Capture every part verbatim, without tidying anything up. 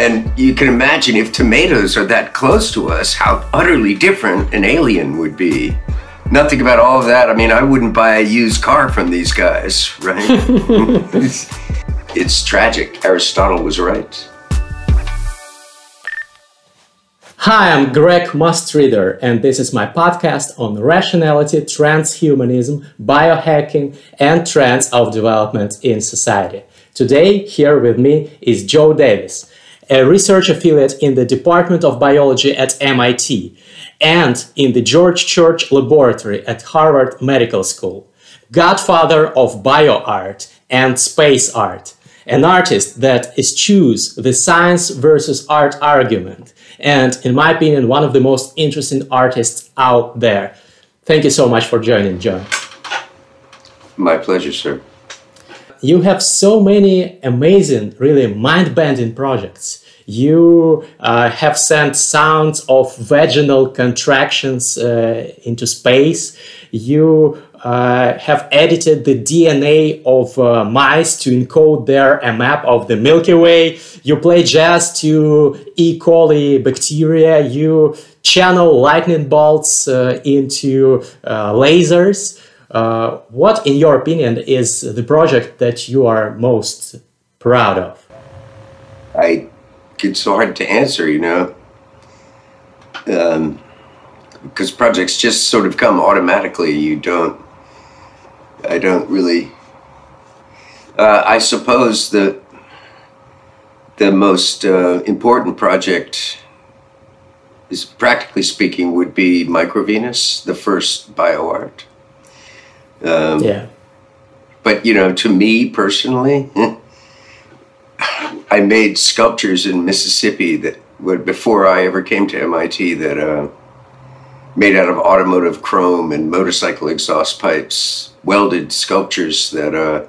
And you can imagine if tomatoes are that close to us, how utterly different an alien would be. Nothing about all of that. I mean, I wouldn't buy a used car from these guys, right? it's, it's tragic. Aristotle was right. Hi, I'm Greg Mustreader, and this is my podcast on rationality, transhumanism, biohacking, and trends of development in society. Today, here with me is Joe Davis, a research affiliate in the Department of Biology at M I T and in the George Church Laboratory at Harvard Medical School, godfather of bioart and space art, an artist that eschews the science versus art argument, and in my opinion, one of the most interesting artists out there. Thank you so much for joining, John. My pleasure, sir. You have so many amazing, really mind-bending projects. You uh, have sent sounds of vaginal contractions uh, into space. You uh, have edited the D N A of uh, mice to encode there a map of the Milky Way. You play jazz to E. coli bacteria. You channel lightning bolts uh, into uh, lasers. Uh, what, in your opinion, is the project that you are most proud of? I... It's so hard to answer, you know, um, because projects just sort of come automatically. You don't, I don't really, uh, I suppose the, the most uh, important project is, practically speaking, would be Micro Venus, the first bioart. Um, yeah. But, you know, to me personally, I made sculptures in Mississippi that were before I ever came to M I T that uh, made out of automotive chrome and motorcycle exhaust pipes, welded sculptures that uh,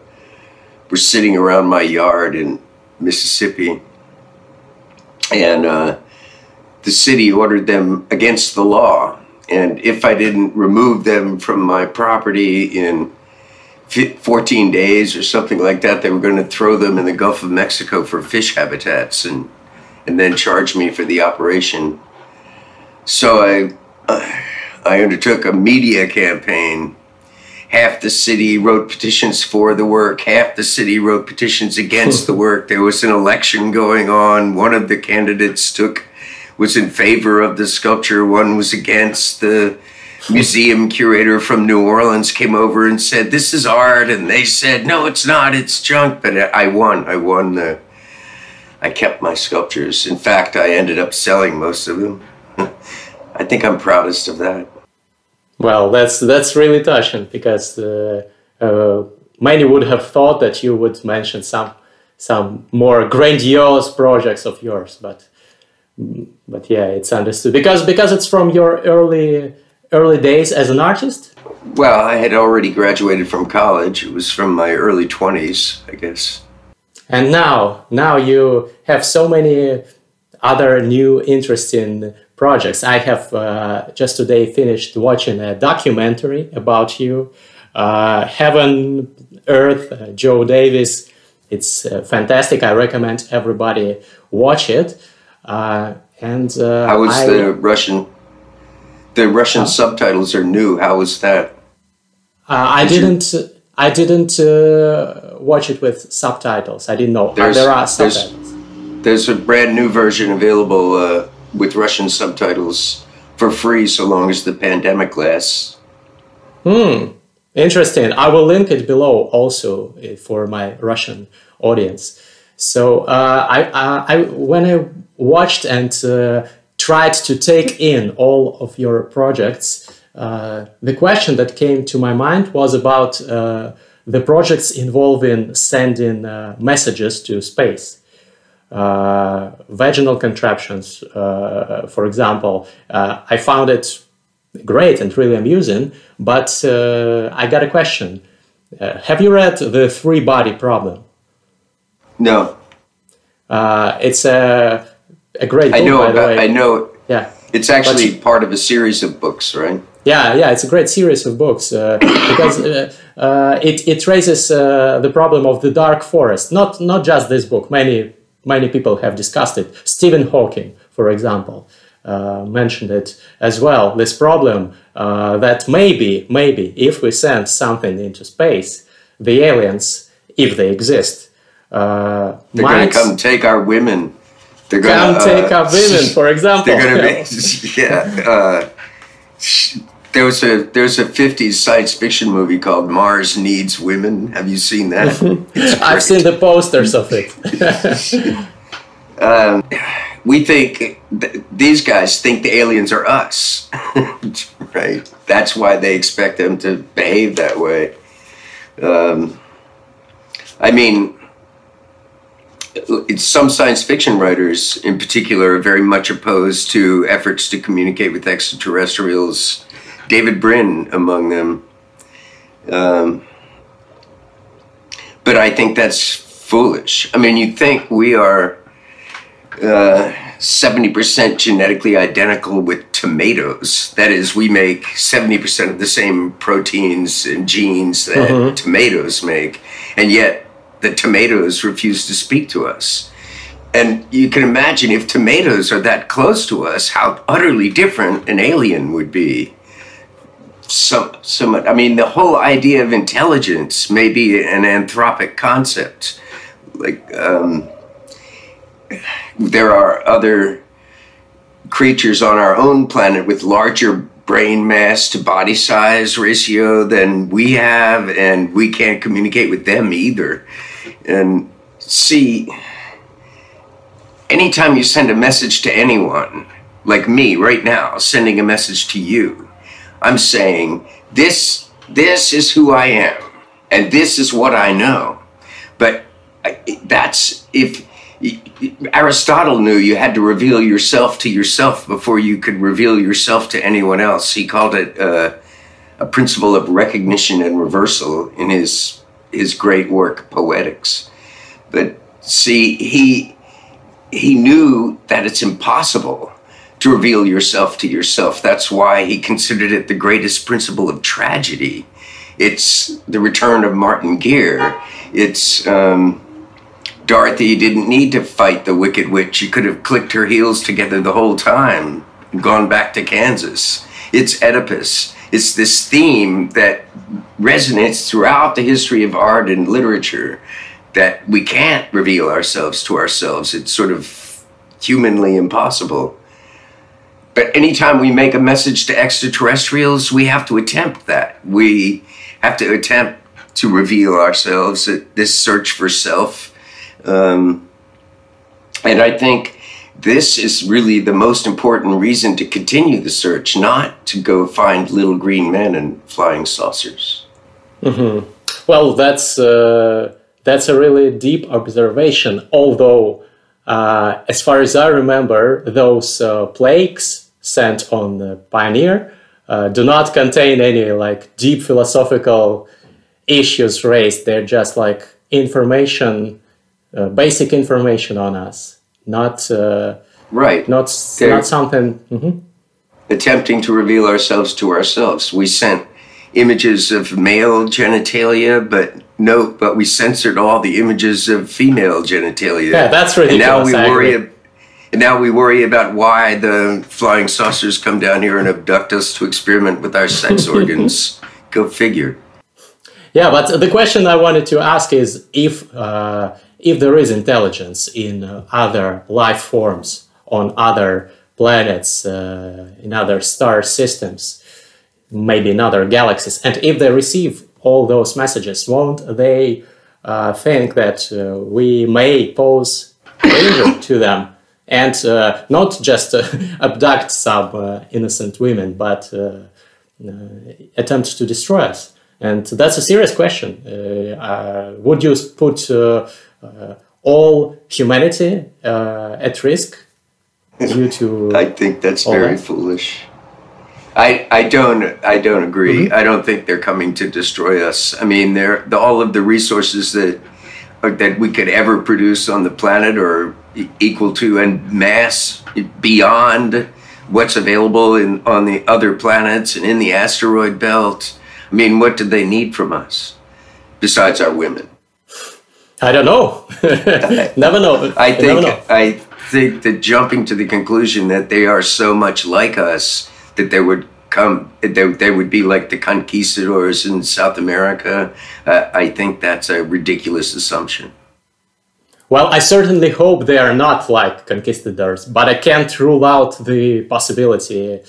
were sitting around my yard in Mississippi. And uh, the city ordered them against the law. And if I didn't remove them from my property in fourteen days or something like that, they were going to throw them in the Gulf of Mexico for fish habitats and and then charge me for the operation. So I uh, I undertook a media campaign. Half the city wrote petitions for the work, half the city wrote petitions against the work. There was an election going on. One of the candidates took was in favor of the sculpture, one was against. The museum curator from New Orleans came over and said, "This is art," and they said, "No, it's not, it's junk." But I won, I won the, I kept my sculptures. In fact, I ended up selling most of them. I think I'm proudest of that. Well, that's that's really touching, because uh, uh, many would have thought that you would mention some some more grandiose projects of yours, but but yeah, it's understood because because it's from your early. Early days as an artist? Well, I had already graduated from college. It was from my early twenties, I guess. And now, now you have so many other new interesting projects. I have uh, just today finished watching a documentary about you, uh, Heaven, Earth, uh, Joe Davis. It's uh, fantastic. I recommend everybody watch it. Uh, and uh, How was I, the Russian... The Russian uh, subtitles are new. How is that? Uh, I Did didn't. You? I didn't uh, watch it with subtitles. I didn't know there's, there are subtitles. There's, there's a brand new version available uh, with Russian subtitles for free, so long as the pandemic lasts. Hmm. Interesting. I will link it below also for my Russian audience. So uh, I, I, I, when I watched and. Uh, tried to take in all of your projects, uh, the question that came to my mind was about uh, the projects involving sending uh, messages to space. Uh, vaginal contraptions, uh, for example, uh, I found it great and really amusing, but uh, I got a question. Uh, have you read The Three-Body Problem? No. Uh, it's a... A great book, I know, by the way. I know. Yeah, it's actually but, part of a series of books, right? Yeah, yeah, it's a great series of books uh, because uh, uh, it it raises uh, the problem of the dark forest. Not not just this book, many many people have discussed it. Stephen Hawking, for example, uh, mentioned it as well, this problem uh, that maybe, maybe if we send something into space, the aliens, if they exist, uh, they're going to come take our women. They're going to come uh, take our women, for example. They're going to yeah. be, yeah. Uh, There was a there's a fifties science fiction movie called Mars Needs Women. Have you seen that? I've seen the posters of it. um, we think th these guys think the aliens are us, right? That's why they expect them to behave that way. Um, I mean, it's some science fiction writers, in particular, are very much opposed to efforts to communicate with extraterrestrials. David Brin among them. Um, but I think that's foolish. I mean, you think we are uh, seventy percent genetically identical with tomatoes. That is, we make seventy percent of the same proteins and genes that mm-hmm. tomatoes make, and yet the tomatoes refuse to speak to us. And you can imagine if tomatoes are that close to us, how utterly different an alien would be. So, so much. I mean, the whole idea of intelligence may be an anthropic concept. Like, um, there are other creatures on our own planet with larger brain mass to body size ratio than we have, and we can't communicate with them either. And see, anytime you send a message to anyone, like me right now, sending a message to you, I'm saying, this, this is who I am, and this is what I know. But that's, if Aristotle knew you had to reveal yourself to yourself before you could reveal yourself to anyone else. He called it uh, a principle of recognition and reversal in his, his great work, Poetics. But see, he, he knew that it's impossible to reveal yourself to yourself. That's why he considered it the greatest principle of tragedy. It's the return of Martin Gere. It's um, Dorothy didn't need to fight the Wicked Witch. She could have clicked her heels together the whole time and gone back to Kansas. It's Oedipus. It's this theme that resonates throughout the history of art and literature, that we can't reveal ourselves to ourselves. It's sort of humanly impossible. But anytime we make a message to extraterrestrials, we have to attempt that. We have to attempt to reveal ourselves, this search for self. Um, and I think this is really the most important reason to continue the search, not to go find little green men and flying saucers. Mm-hmm. Well, that's, uh, that's a really deep observation, although Uh, as far as I remember, those uh, plaques sent on the Pioneer uh, do not contain any like deep philosophical issues raised. They're just like information, uh, basic information on us, not uh, right, not They're not something mm-hmm. attempting to reveal ourselves to ourselves. We sent images of male genitalia, but. No, but we censored all the images of female genitalia. Yeah, that's ridiculous. And now we worry, ab and now we worry about why the flying saucers come down here and abduct us to experiment with our sex organs. Go figure. Yeah, but the question I wanted to ask is if uh, if there is intelligence in uh, other life forms on other planets, uh, in other star systems, maybe in other galaxies, and if they receive all those messages, won't they uh, think that uh, we may pose danger to them and uh, not just uh, abduct some uh, innocent women, but uh, uh, attempt to destroy us? And that's a serious question. Uh, uh, would you put uh, uh, all humanity uh, at risk due to? I think that's very that? foolish. I, I don't I don't agree. Mm-hmm. I don't think they're coming to destroy us. I mean, they're, the, all of the resources that that we could ever produce on the planet are equal to and mass beyond what's available in on the other planets and in the asteroid belt. I mean, what do they need from us besides our women? I don't know. Never know. I think Never know. I think that jumping to the conclusion that they are so much like us that they would come, they, they would be like the conquistadors in South America. Uh, I think that's a ridiculous assumption. Well, I certainly hope they are not like conquistadors, but I can't rule out the possibility,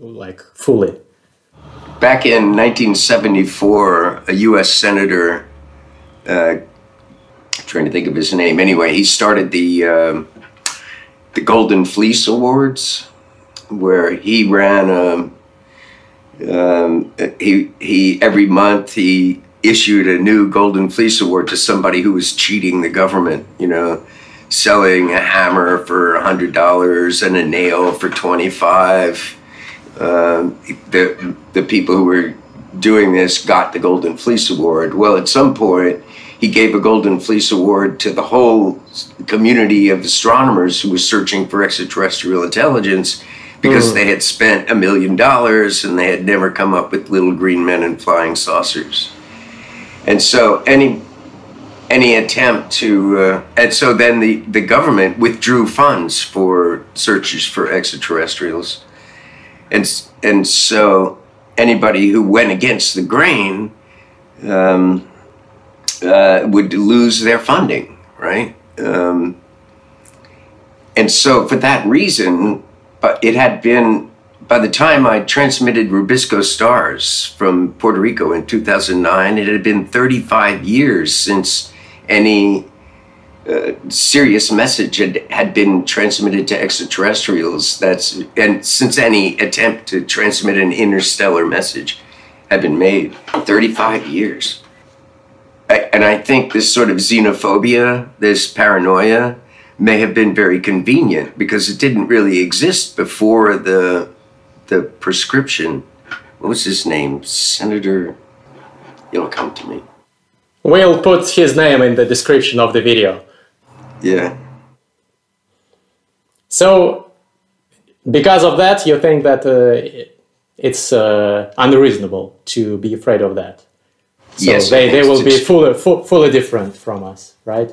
like, fully. Back in nineteen seventy-four, a U S senator, uh, trying to think of his name, anyway, he started the uh, the Golden Fleece Awards, where he ran a, um, he he every month he issued a new Golden Fleece Award to somebody who was cheating the government, you know, selling a hammer for one hundred dollars and a nail for twenty-five dollars. Um, the the people who were doing this got the Golden Fleece Award. Well, at some point, he gave a Golden Fleece Award to the whole community of astronomers who were searching for extraterrestrial intelligence because mm. they had spent a million dollars and they had never come up with little green men and flying saucers. And so any any attempt to, uh, and so then the, the government withdrew funds for searches for extraterrestrials. And and so anybody who went against the grain um, uh, would lose their funding, right? Um, and so for that reason, but it had been, by the time I transmitted Rubisco stars from Puerto Rico in two thousand nine, it had been thirty-five years since any Uh, serious message had, had been transmitted to extraterrestrials. That's and since any attempt to transmit an interstellar message had been made, thirty-five years. I, and I think this sort of xenophobia, this paranoia, may have been very convenient because it didn't really exist before the the prescription. What was his name, Senator? It'll come to me. We'll put his name in the description of the video. Yeah. So, because of that, you think that uh, it's uh, unreasonable to be afraid of that. So yes, they, they will be fully full, fully different from us, right?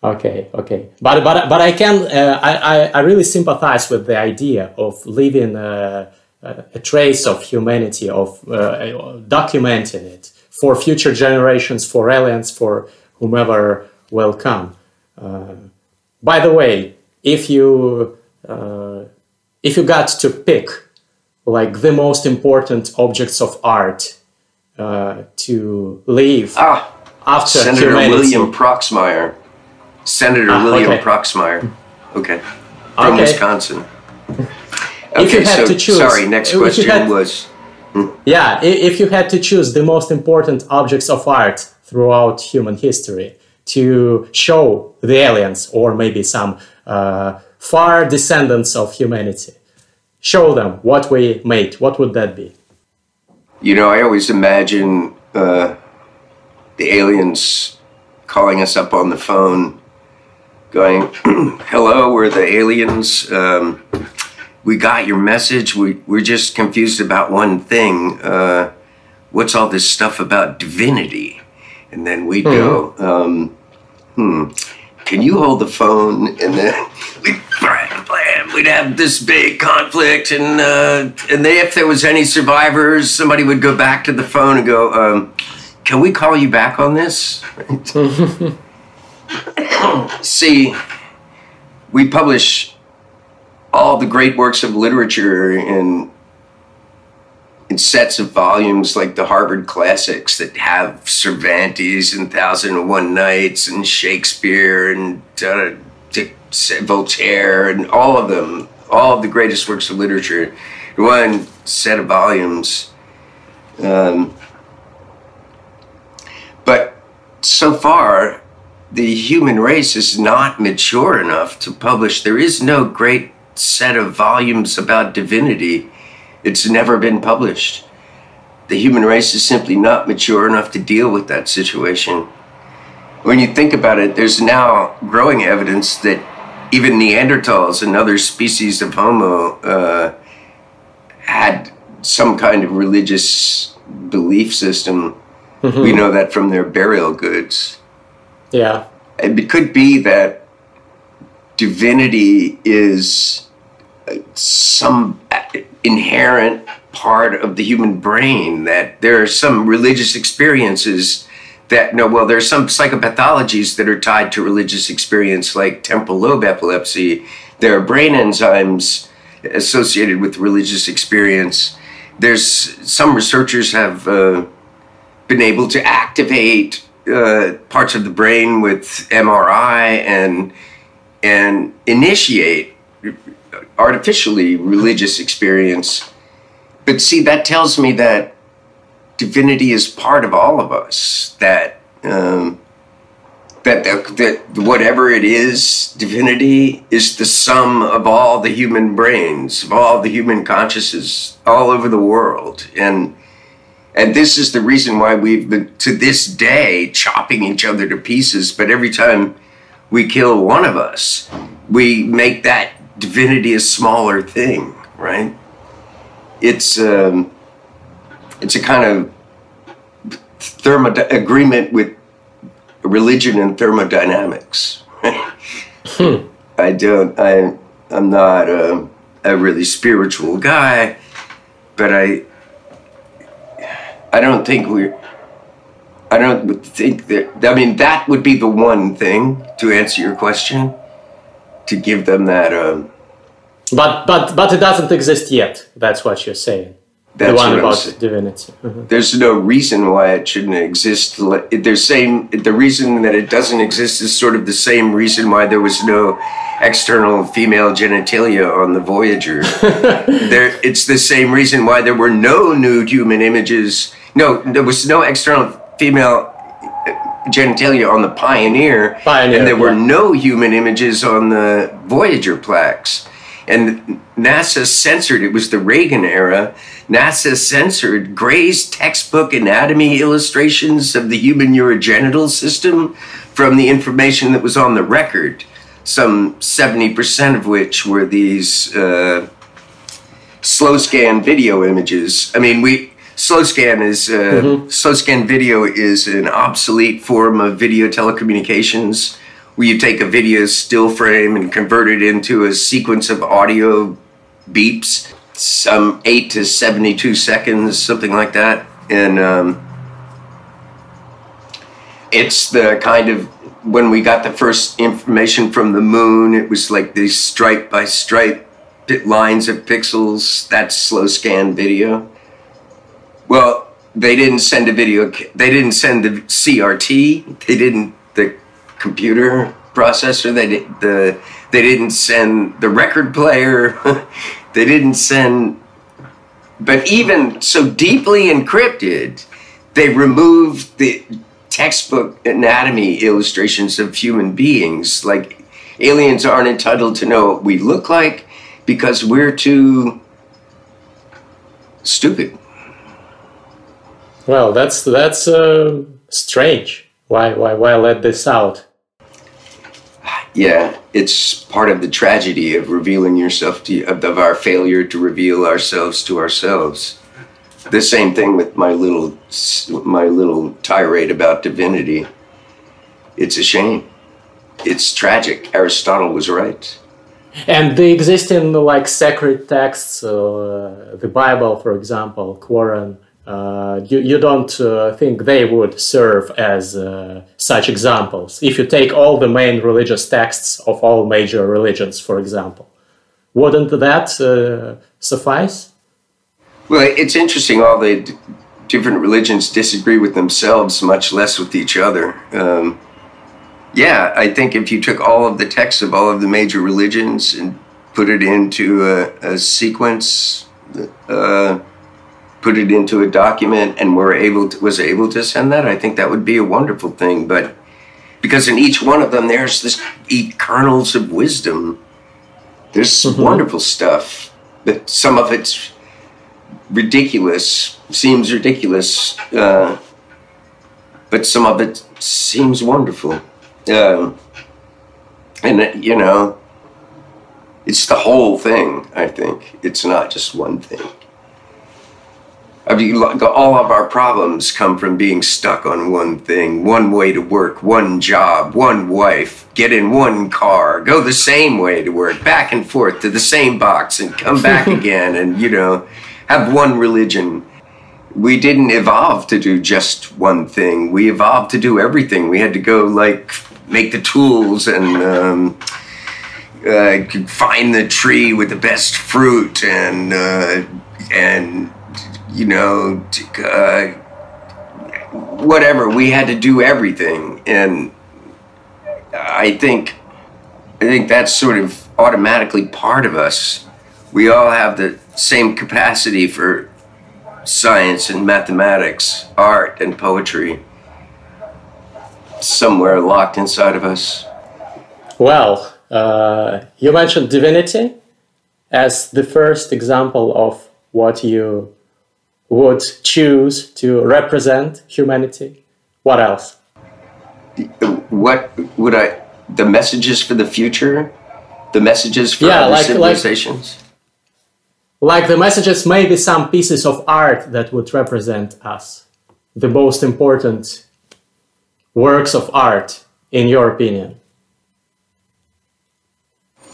Okay, okay. But but but I can uh, I I really sympathize with the idea of leaving a, a trace of humanity, of uh, documenting it for future generations, for aliens, for whomever will come. Uh, by the way, if you uh, if you got to pick like the most important objects of art uh, to leave ah, after Senator humanity. William Proxmire, Senator ah, William okay. Proxmire, okay, from okay. Wisconsin. Okay, if you had so, to choose, sorry. Next question had, was hmm? yeah. If you had to choose the most important objects of art throughout human history to show the aliens or maybe some uh, far descendants of humanity, show them what we made, what would that be? You know, I always imagine uh, the aliens calling us up on the phone, going, hello, we're the aliens. Um, we got your message. We, we're just confused about one thing. Uh, what's all this stuff about divinity? And then we go, um, hmm, can you hold the phone? And then we'd, we'd have this big conflict. And uh, and then if there was any survivors, somebody would go back to the phone and go, um, can we call you back on this? See, we publish all the great works of literature in in sets of volumes like the Harvard Classics that have Cervantes and Thousand and One Nights and Shakespeare and uh, Voltaire and all of them, all of the greatest works of literature, one set of volumes. Um, but so far, the human race is not mature enough to publish. There is no great set of volumes about divinity. It's never been published. The human race is simply not mature enough to deal with that situation. When you think about it, there's now growing evidence that even Neanderthals and other species of Homo uh, had some kind of religious belief system. Mm-hmm. We know that from their burial goods. Yeah. It could be that divinity is some inherent part of the human brain, that there are some religious experiences that, no, well, there are some psychopathologies that are tied to religious experience, like temporal lobe epilepsy. There are brain enzymes associated with religious experience. There's some researchers have uh, been able to activate uh, parts of the brain with M R I and and initiate artificially religious experience. But see, that tells me that divinity is part of all of us, that um, that, that that whatever it is, divinity is the sum of all the human brains, of all the human consciousness all over the world. And and this is the reason why we've been, to this day, chopping each other to pieces. But every time we kill one of us, we make that divinity a smaller thing, right? It's um, it's a kind of thermo agreement with religion and thermodynamics. hmm. I don't. I I'm not a, a really spiritual guy, but I I don't think we. I don't think that. I mean, that would be the one thing, to answer your question, to give them that. Um, But but but it doesn't exist yet. That's what you're saying. That's the one about divinity. Mm-hmm. There's no reason why it shouldn't exist. They're saying the reason that it doesn't exist is sort of the same reason why there was no external female genitalia on the Voyager. There, it's the same reason why there were no nude human images. No, there was no external female genitalia on the Pioneer, Pioneer and there were yeah. no human images on the Voyager plaques. And NASA censored, it was the Reagan era, NASA censored Gray's textbook anatomy illustrations of the human urogenital system from the information that was on the record, some seventy percent of which were these uh, slow scan video images. I mean, we slow scan is, uh, mm-hmm. slow scan video is an obsolete form of video telecommunications, where you take a video still frame and convert it into a sequence of audio beeps, some eight to seventy-two seconds, something like that. And um, it's the kind of, when we got the first information from the moon, it was like these stripe by stripe lines of pixels. That's slow scan video. Well, they didn't send a video, they didn't send the C R T, they didn't, the computer processor, they did the they didn't send the record player, they didn't send, but even so deeply encrypted, they removed the textbook anatomy illustrations of human beings. Like, aliens aren't entitled to know what we look like because we're too stupid. Well, that's that's uh, strange. Why why why let this out? Yeah, it's part of the tragedy of revealing yourself to, of our failure to reveal ourselves to ourselves. The same thing with my little, my little tirade about divinity. It's a shame. It's tragic. Aristotle was right. And they exist in like sacred texts, uh, the Bible, for example, Quran. Uh, you, you don't uh, think they would serve as uh, such examples if you take all the main religious texts of all major religions, for example. Wouldn't that uh, suffice? Well, it's interesting. All the d different religions disagree with themselves, much less with each other. Um, yeah, I think if you took all of the texts of all of the major religions and put it into a, a sequence, uh, put it into a document, and were able to, was able to send that, I think that would be a wonderful thing. But because in each one of them, there's this kernels of wisdom. There's mm-hmm. wonderful stuff, but some of it's ridiculous, seems ridiculous, uh, but some of it seems wonderful. Uh, and, you know, it's the whole thing, I think. It's not just one thing. I mean, all of our problems come from being stuck on one thing, one way to work, one job, one wife, get in one car, go the same way to work, back and forth to the same box and come back again and, you know, have one religion. We didn't evolve to do just one thing. We evolved to do everything. We had to go, like, make the tools and um, uh, find the tree with the best fruit and, uh, and you know, uh, whatever. We had to do everything. And I think, I think that's sort of automatically part of us. We all have the same capacity for science and mathematics, art and poetry, somewhere locked inside of us. Well, uh, you mentioned divinity as the first example of what you would choose to represent humanity. What else? What would I, the messages for the future? The messages for yeah, other like, civilizations? Like, Like the messages, maybe some pieces of art that would represent us. The most important works of art, in your opinion.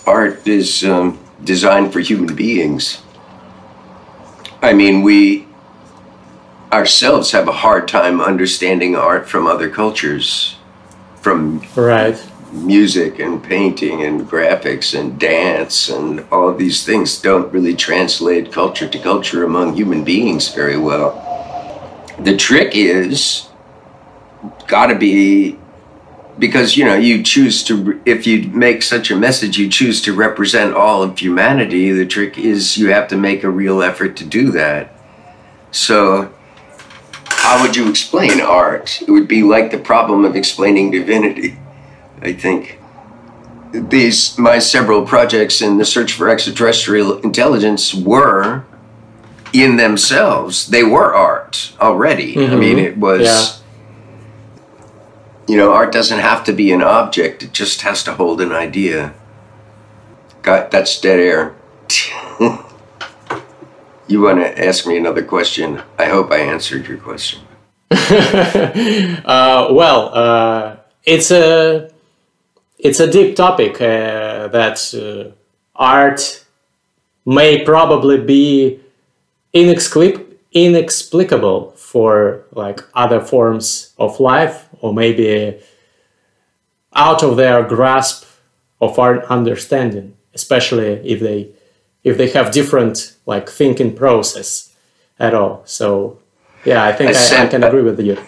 Art is um, designed for human beings. I mean, we ourselves have a hard time understanding art from other cultures, from right. music and painting and graphics and dance and all of these things don't really translate culture to culture among human beings very well. The trick is gotta be, because you know, you choose to, if you make such a message, you choose to represent all of humanity. The trick is you have to make a real effort to do that. So how would you explain art? It would be like the problem of explaining divinity. I think these, my several projects in the search for extraterrestrial intelligence were, in themselves, they were art already. Mm-hmm. I mean, it was, yeah. you know, art doesn't have to be an object. It just has to hold an idea. God, that's dead air. You want to ask me another question? I hope I answered your question. uh, well, uh, it's a... It's a deep topic uh, that uh, art may probably be inexplic- inexplicable for like other forms of life, or maybe out of their grasp of our understanding, especially if they if they have different like thinking process at all. So yeah, I think I, I, sent, I can agree with you.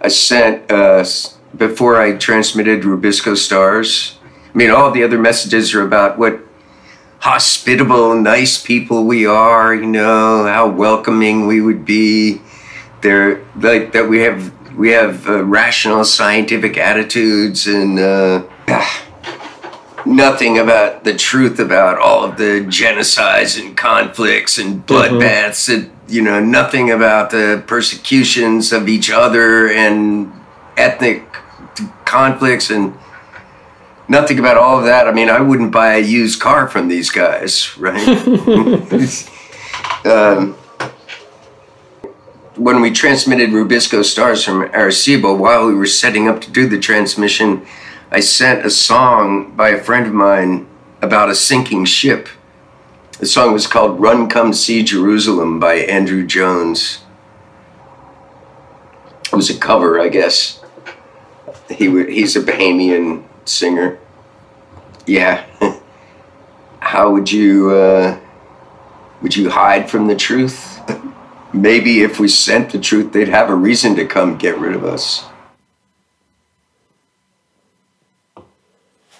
I sent. Uh, Before I transmitted Rubisco stars, I mean, all the other messages are about what hospitable, nice people we are, you know, how welcoming we would be. They're like that we have we have uh, rational scientific attitudes and uh, nothing about the truth about all of the genocides and conflicts and bloodbaths mm-hmm. and, you know, nothing about the persecutions of each other and ethnic conflicts and nothing about all of that. I mean, I wouldn't buy a used car from these guys, right? um, when we transmitted Rubisco stars from Arecibo, while we were setting up to do the transmission, I sent a song by a friend of mine about a sinking ship. The song was called Run, Come, See Jerusalem by Andrew Jones. It was a cover, I guess. He would, he's a Bahamian singer. Yeah. How would you, uh, would you hide from the truth? Maybe if we sent the truth, they'd have a reason to come get rid of us.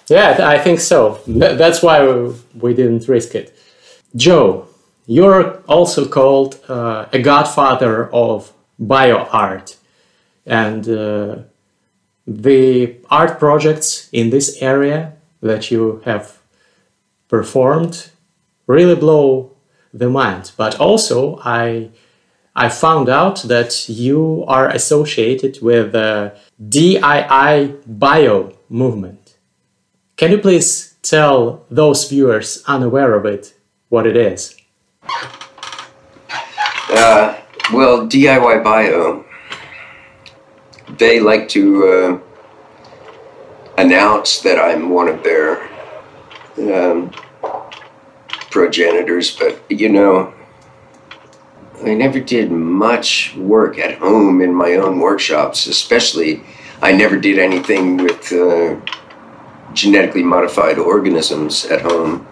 Yeah, I think so. That's why we didn't risk it. Joe, you're also called uh, a godfather of bio art. And uh, the art projects in this area that you have performed really blow the mind. But also, I I found out that you are associated with the D I Y Bio movement. Can you please tell those viewers unaware of it what it is? Uh, well, D I Y Bio, they like to uh, announce that I'm one of their um, progenitors, but, you know, I never did much work at home in my own workshops, especially I never did anything with uh, genetically modified organisms at home.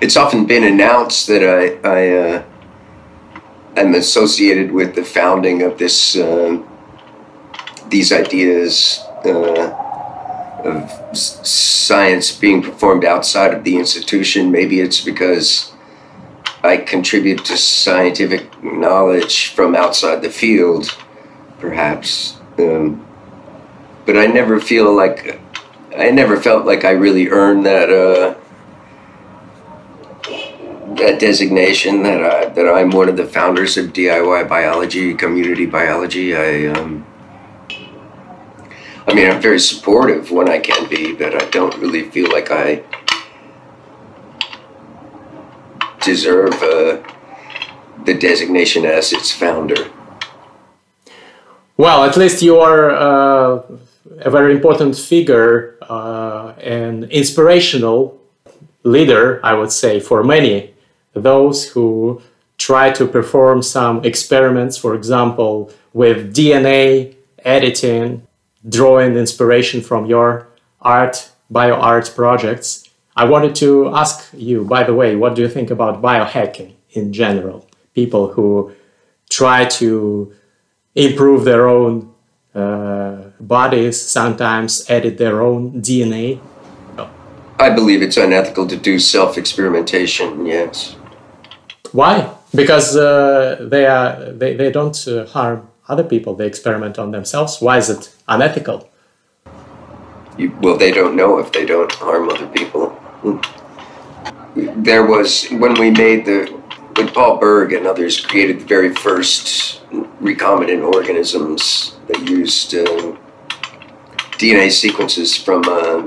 It's often been announced that I, I uh, am associated with the founding of this, uh, these ideas uh, of science being performed outside of the institution. Maybe it's because I contribute to scientific knowledge from outside the field, perhaps. Um, but I never feel like, I never felt like I really earned that uh, that designation that I, that I'm one of the founders of D I Y biology, community biology. I, um, I mean, I'm very supportive when I can be, but I don't really feel like I deserve uh, the designation as its founder. Well, at least you are uh, a very important figure uh, and inspirational leader, I would say, for many. Those who try to perform some experiments, for example, with D N A editing, drawing inspiration from your art, bio-art projects. I wanted to ask you, by the way, what do you think about biohacking in general? People who try to improve their own uh, bodies, sometimes edit their own D N A. I believe it's unethical to do self-experimentation, yes. Why? Because uh, they, are, they, they don't uh, harm other people. They experiment on themselves. Why is it unethical? You, well, they don't know if they don't harm other people. There was, when we made the, when Paul Berg and others created the very first recombinant organisms that used uh, D N A sequences from uh,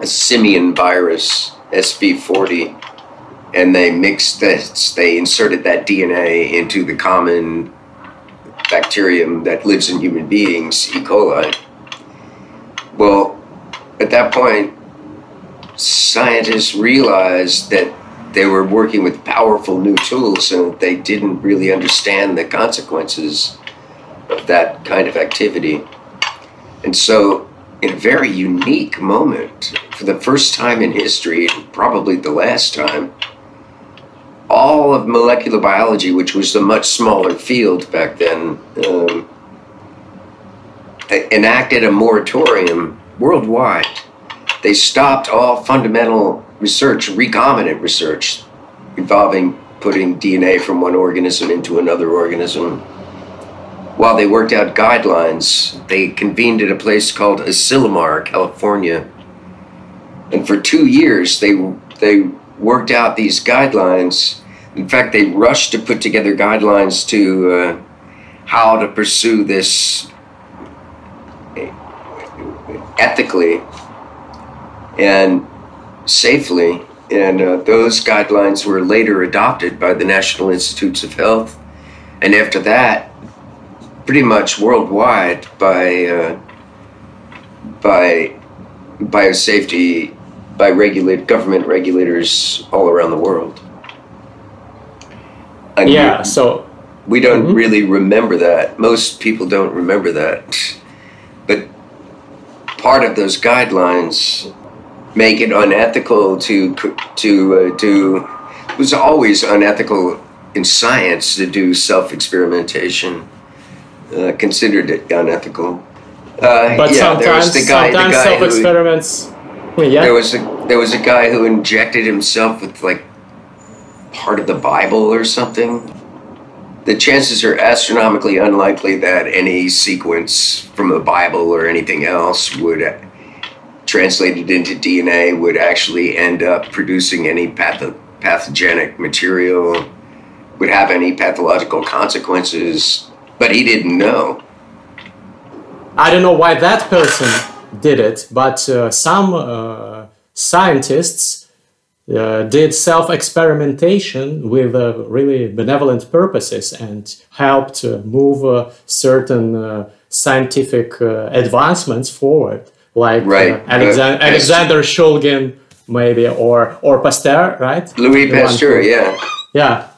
a simian virus, S V forty, and they mixed this, they inserted that D N A into the common bacterium that lives in human beings, E. coli. Well, at that point, scientists realized that they were working with powerful new tools and they didn't really understand the consequences of that kind of activity. And so, in a very unique moment, for the first time in history, and probably the last time, all of molecular biology, which was a much smaller field back then, um, enacted a moratorium worldwide. They stopped all fundamental research, recombinant research, involving putting D N A from one organism into another organism. While they worked out guidelines, they convened at a place called Asilomar, California. And for two years, they, they worked out these guidelines. In fact, they rushed to put together guidelines to uh, how to pursue this ethically and safely. And uh, those guidelines were later adopted by the National Institutes of Health. And after that, pretty much worldwide by uh, by biosafety, by regulate government regulators all around the world. I mean, yeah, so we don't mm-hmm. really remember that. Most people don't remember that, but part of those guidelines make it unethical to to uh, do. It was always unethical in science to do self-experimentation. Uh, considered it unethical. Uh, but yeah, sometimes, there was the guy, the guy self-experiments. Who, yeah. There was a there was a guy who injected himself with like part of the Bible or something. The chances are astronomically unlikely that any sequence from the Bible or anything else would, uh, translated into D N A, would actually end up producing any patho pathogenic material, would have any pathological consequences. But he didn't know. I don't know why that person did it, but uh, some uh, scientists uh, did self-experimentation with uh, really benevolent purposes and helped uh, move uh, certain uh, scientific uh, advancements forward, like right. uh, Alexand uh, Alexander uh, Shulgin, maybe, or or Pasteur, right? Louis the Pasteur, who, yeah. Yeah.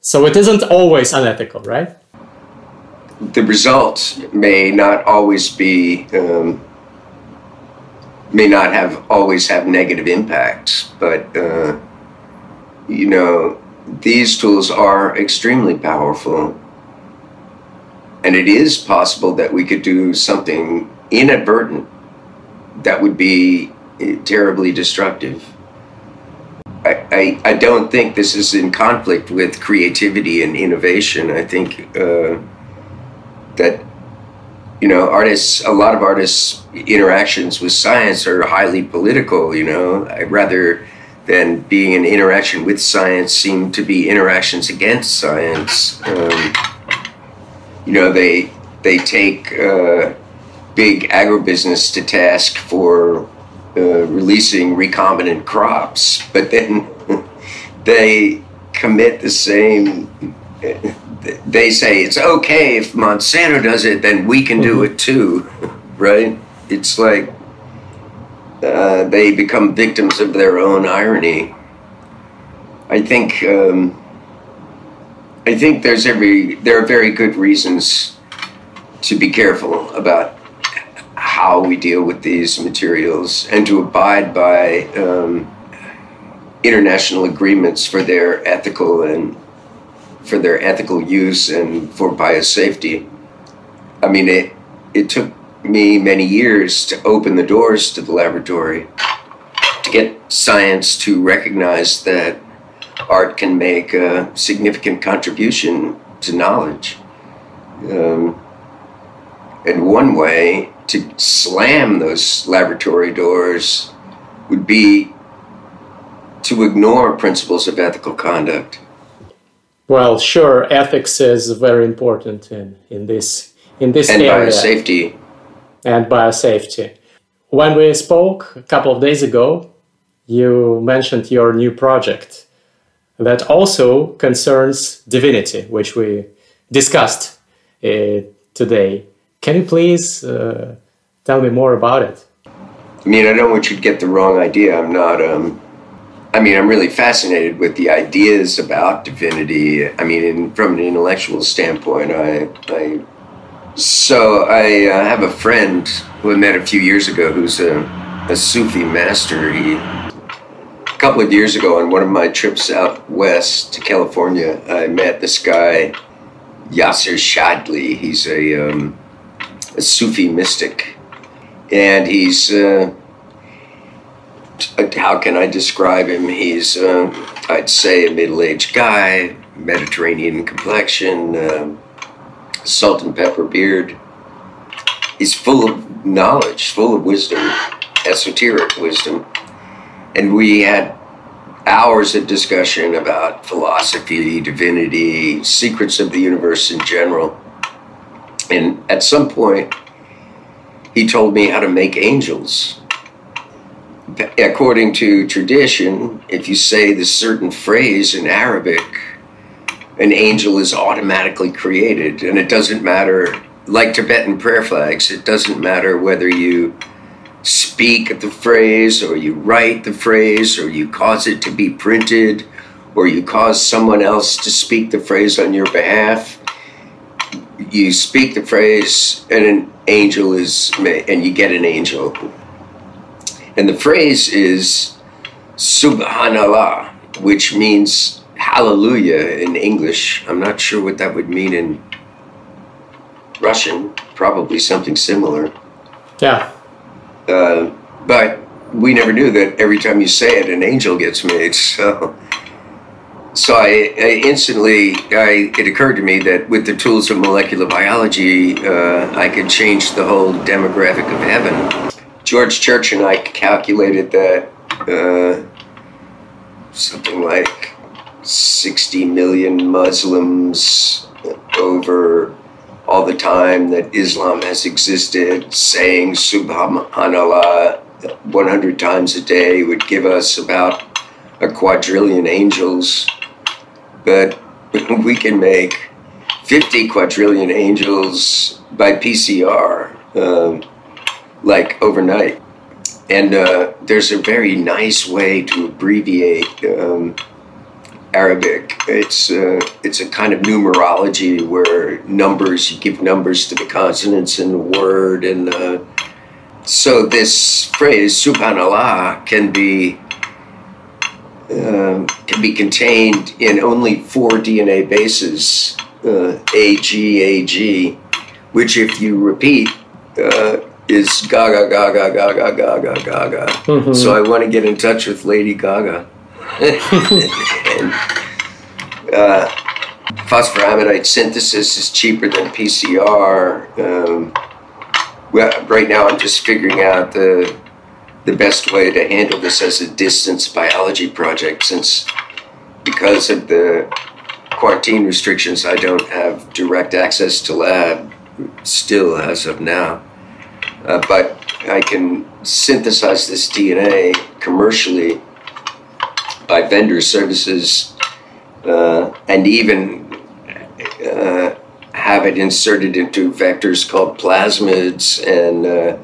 So it isn't always unethical, right? The results may not always be, um, may not have always have negative impacts, but, uh, you know, these tools are extremely powerful. And it is possible that we could do something inadvertent that would be terribly destructive. I, I, I don't think this is in conflict with creativity and innovation. I think uh, that, you know, artists, a lot of artists' interactions with science are highly political, you know, rather than being an interaction with science seem to be interactions against science. Um, you know, they, they take uh, big agribusiness to task for Uh, releasing recombinant crops, but then they commit the same, they say it's okay if Monsanto does it, then we can do it too, right? It's like uh, they become victims of their own irony. I think um, I think there's every there are very good reasons to be careful about how we deal with these materials and to abide by um, international agreements for their ethical and for their ethical use and for biosafety. I mean, it, it took me many years to open the doors to the laboratory, to get science to recognize that art can make a significant contribution to knowledge. Um, and one way to slam those laboratory doors would be to ignore principles of ethical conduct. Well, sure, ethics is very important in, in this in this and area. And biosafety. And biosafety. When we spoke a couple of days ago, you mentioned your new project that also concerns divinity, which we discussed uh, today. Can you please uh, tell me more about it? I mean, I don't want you to get the wrong idea. I'm not, um, I mean, I'm really fascinated with the ideas about divinity. I mean, in, from an intellectual standpoint, I, I so I uh, have a friend who I met a few years ago who's a, a Sufi master. He, a couple of years ago on one of my trips out west to California, I met this guy, Yasser Shadli. He's a, um, a Sufi mystic, and he's, uh, how can I describe him? He's, uh, I'd say, a middle-aged guy, Mediterranean complexion, uh, salt and pepper beard. He's full of knowledge, full of wisdom, esoteric wisdom. And we had hours of discussion about philosophy, divinity, secrets of the universe in general. And at some point, he told me how to make angels. According to tradition, if you say this certain phrase in Arabic, an angel is automatically created. And it doesn't matter, like Tibetan prayer flags, it doesn't matter whether you speak the phrase or you write the phrase or you cause it to be printed or you cause someone else to speak the phrase on your behalf. You speak the phrase and an angel is made, and you get an angel. And the phrase is Subhanallah, which means hallelujah in English. I'm not sure what that would mean in Russian, probably something similar. Yeah. Uh, but we never knew that every time you say it, an angel gets made. So. So I, I instantly, I, it occurred to me that with the tools of molecular biology, uh, I could change the whole demographic of heaven. George Church and I calculated that uh, something like sixty million Muslims over all the time that Islam has existed, saying Subhanallah one hundred times a day would give us about a quadrillion angels, but we can make fifty quadrillion angels by P C R, um, like overnight. And uh, there's a very nice way to abbreviate um, Arabic. It's uh, it's a kind of numerology where numbers, you give numbers to the consonants in the word, and uh, so this phrase Subhanallah can be uh, can be contained in only four D N A bases, uh, A G A G, which if you repeat. Uh, is Gaga, Gaga, Gaga, Gaga, Gaga. Mm-hmm. So I want to get in touch with Lady Gaga. And, uh, phosphoramidite synthesis is cheaper than P C R. Um, well, right now I'm just figuring out the, the best way to handle this as a distance biology project, since because of the quarantine restrictions, I don't have direct access to lab still as of now. Uh, but I can synthesize this D N A commercially by vendor services uh, and even uh, have it inserted into vectors called plasmids and uh,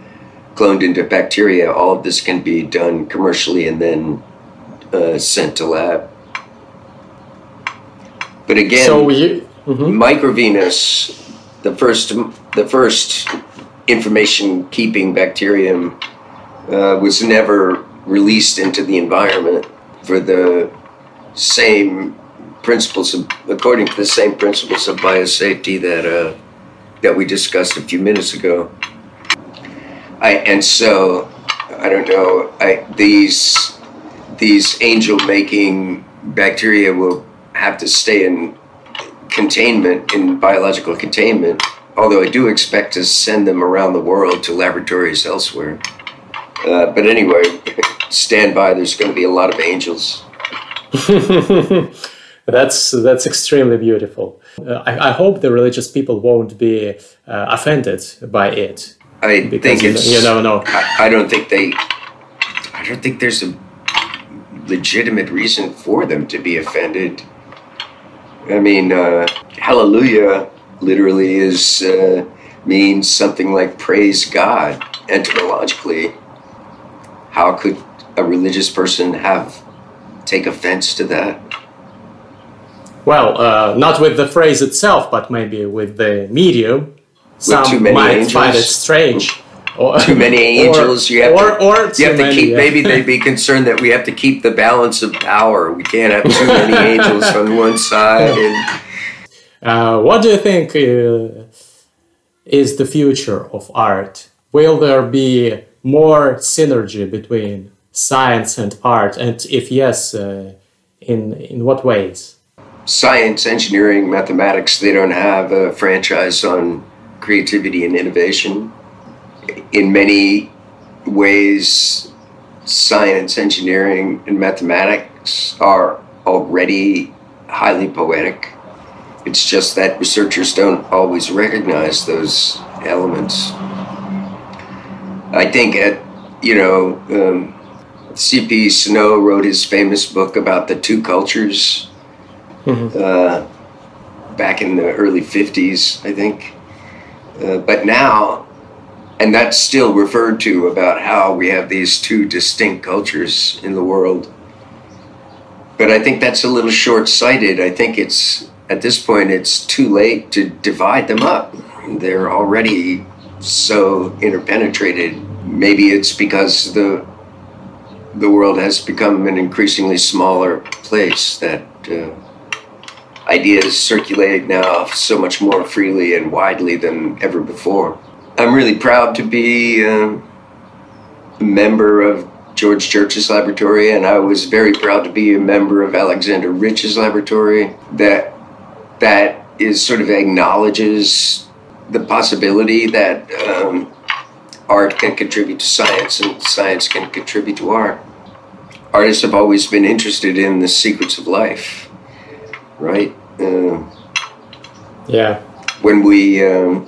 cloned into bacteria. All of this can be done commercially and then uh, sent to lab. But again, so you, mm-hmm. Micro Venus, the first, the first. information keeping bacterium uh, was never released into the environment for the same principles of, according to the same principles of biosafety that uh, that we discussed a few minutes ago. I and so I don't know. I, these these angel making bacteria will have to stay in containment, in biological containment. Although I do expect to send them around the world to laboratories elsewhere. Uh, but anyway, stand by. There's going to be a lot of angels. That's that's extremely beautiful. Uh, I, I hope the religious people won't be uh, offended by it. I because, think it's you know no. I, I don't think they. I don't think there's a legitimate reason for them to be offended. I mean, uh, hallelujah. Literally is uh, means something like praise God. Etymologically, how could a religious person have take offense to that? Well, uh, not with the phrase itself, but maybe with the medium. Some too many might angels? Find it strange. Or, too many angels. Or, you have or, to, or you have to keep. Many, maybe yeah. They'd be concerned that we have to keep the balance of power. We can't have too many angels on one side. And, Uh, what do you think uh, is the future of art? Will there be more synergy between science and art? And if yes, uh, in, in what ways? Science, engineering, mathematics, they don't have a franchise on creativity and innovation. In many ways, science, engineering, and mathematics are already highly poetic. It's just that researchers don't always recognize those elements. I think, at, you know, um, C P Snow wrote his famous book about the two cultures mm-hmm. uh, back in the early fifties, I think. Uh, but now, and that's still referred to about how we have these two distinct cultures in the world. But I think that's a little short-sighted. I think it's... At this point, it's too late to divide them up. They're already so interpenetrated. Maybe it's because the the world has become an increasingly smaller place that uh, ideas circulate now so much more freely and widely than ever before. I'm really proud to be uh, a member of George Church's laboratory, and I was very proud to be a member of Alexander Rich's laboratory. That. That is sort of acknowledges the possibility that um, art can contribute to science and science can contribute to art. Artists have always been interested in the secrets of life, right? Uh, yeah. When we um,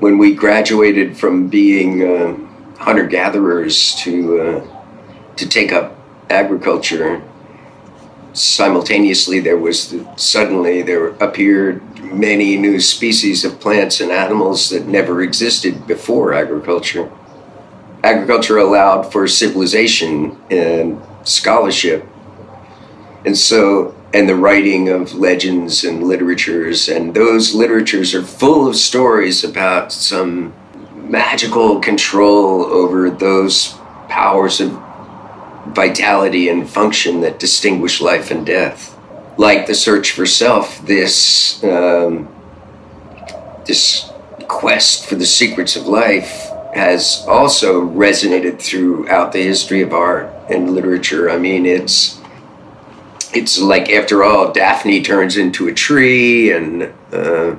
when we graduated from being um, hunter-gatherers to uh, to take up agriculture. Simultaneously, there was the, suddenly there appeared many new species of plants and animals that never existed before agriculture. Agriculture allowed for civilization and scholarship, and so and the writing of legends and literatures, and those literatures are full of stories about some magical control over those powers of vitality and function that distinguish life and death. Like the search for self, this um, this quest for the secrets of life has also resonated throughout the history of art and literature. I mean, it's it's like, after all, Daphne turns into a tree, and uh,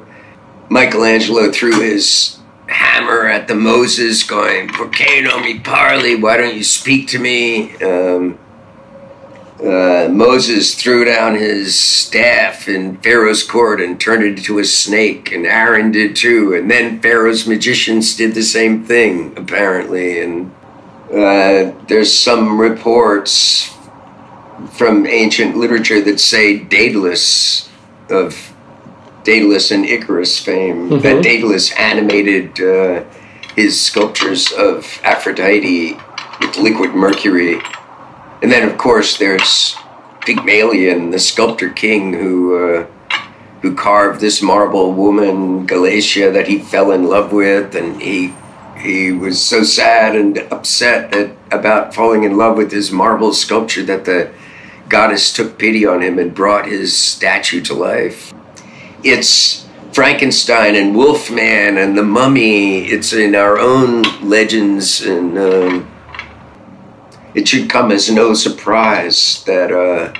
Michelangelo threw his hammer at the Moses, going, "Perché non mi parli? Why don't you speak to me?" Um, uh, Moses threw down his staff in Pharaoh's court and turned it into a snake, and Aaron did too. And then Pharaoh's magicians did the same thing, apparently. And uh, there's some reports from ancient literature that say Daedalus of Daedalus and Icarus fame, mm-hmm. that Daedalus animated uh, his sculptures of Aphrodite with liquid mercury. And then, of course, there's Pygmalion, the sculptor king, who uh, who carved this marble woman, Galatea, that he fell in love with, and he he was so sad and upset at, about falling in love with his marble sculpture, that the goddess took pity on him and brought his statue to life. It's Frankenstein and Wolfman and the Mummy. It's in our own legends, and uh, it should come as no surprise that uh,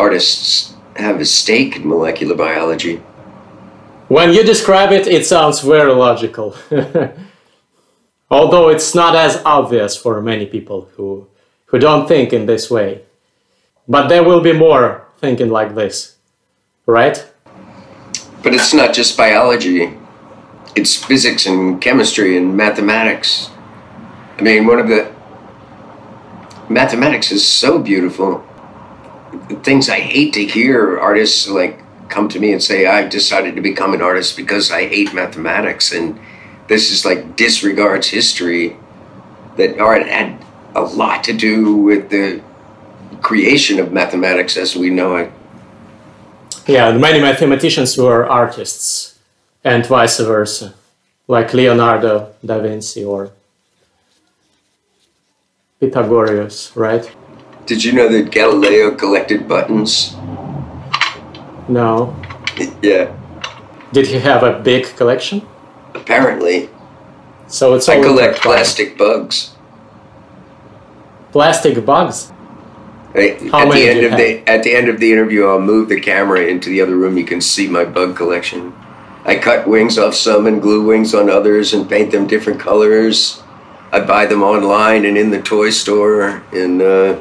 artists have a stake in molecular biology. When you describe it, it sounds very logical. Although it's not as obvious for many people who, who don't think in this way. But there will be more thinking like this. Right? But it's not just biology. It's physics and chemistry and mathematics. I mean, one of the... Mathematics is so beautiful. The things I hate to hear artists like come to me and say, "I've decided to become an artist because I hate mathematics." And this is like disregards history, that art had a lot to do with the creation of mathematics as we know it. Yeah, many mathematicians were artists, and vice versa, like Leonardo da Vinci or Pythagoras, right? Did you know that Galileo collected buttons? No. Yeah. Did he have a big collection? Apparently. So it's all I collect plastic bugs. Plastic bugs? I, at, the end of the, at the end of the interview, I'll move the camera into the other room. You can see my bug collection. I cut wings off some and glue wings on others and paint them different colors. I buy them online and in the toy store. And uh,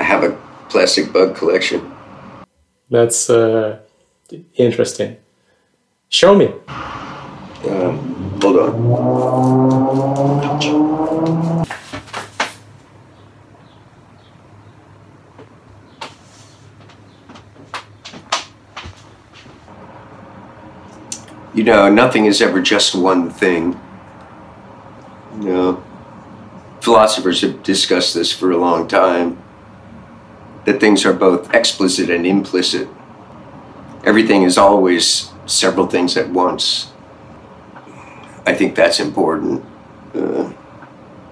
I have a plastic bug collection. That's uh, interesting. Show me. Um, hold on. Ouch. You know, nothing is ever just one thing. You know, philosophers have discussed this for a long time, that things are both explicit and implicit. Everything is always several things at once. I think that's important uh,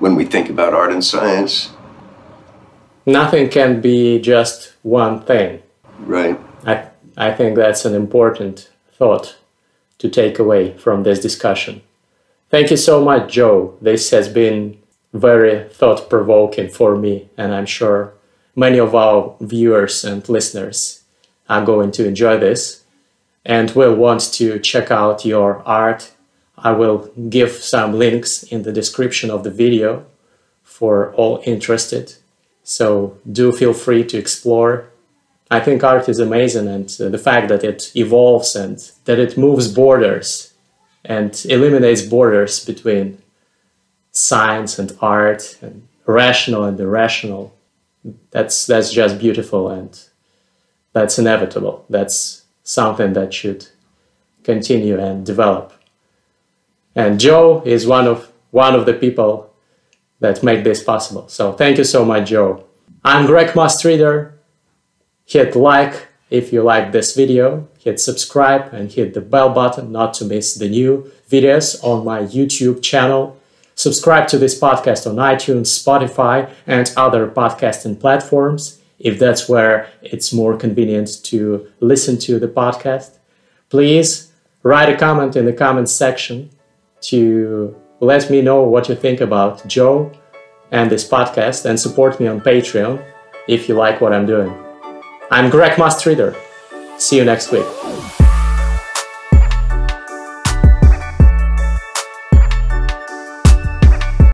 when we think about art and science. Nothing can be just one thing. Right. I, I think that's an important thought to take away from this discussion. Thank you so much, Joe. This has been very thought-provoking for me, and I'm sure many of our viewers and listeners are going to enjoy this and will want to check out your art. I will give some links in the description of the video for all interested. So do feel free to explore. I think art is amazing, and the fact that it evolves and that it moves borders and eliminates borders between science and art and rational and irrational. That's, that's just beautiful, and that's inevitable. That's something that should continue and develop. And Joe is one of, one of the people that make this possible. So thank you so much, Joe. I'm Greg Mustreader. Hit like if you like this video, hit subscribe and hit the bell button not to miss the new videos on my YouTube channel. Subscribe to this podcast on iTunes, Spotify, and other podcasting platforms if that's where it's more convenient to listen to the podcast. Please write a comment in the comments section to let me know what you think about Joe and this podcast, and support me on Patreon if you like what I'm doing. I'm Greg Mustreader. See you next week.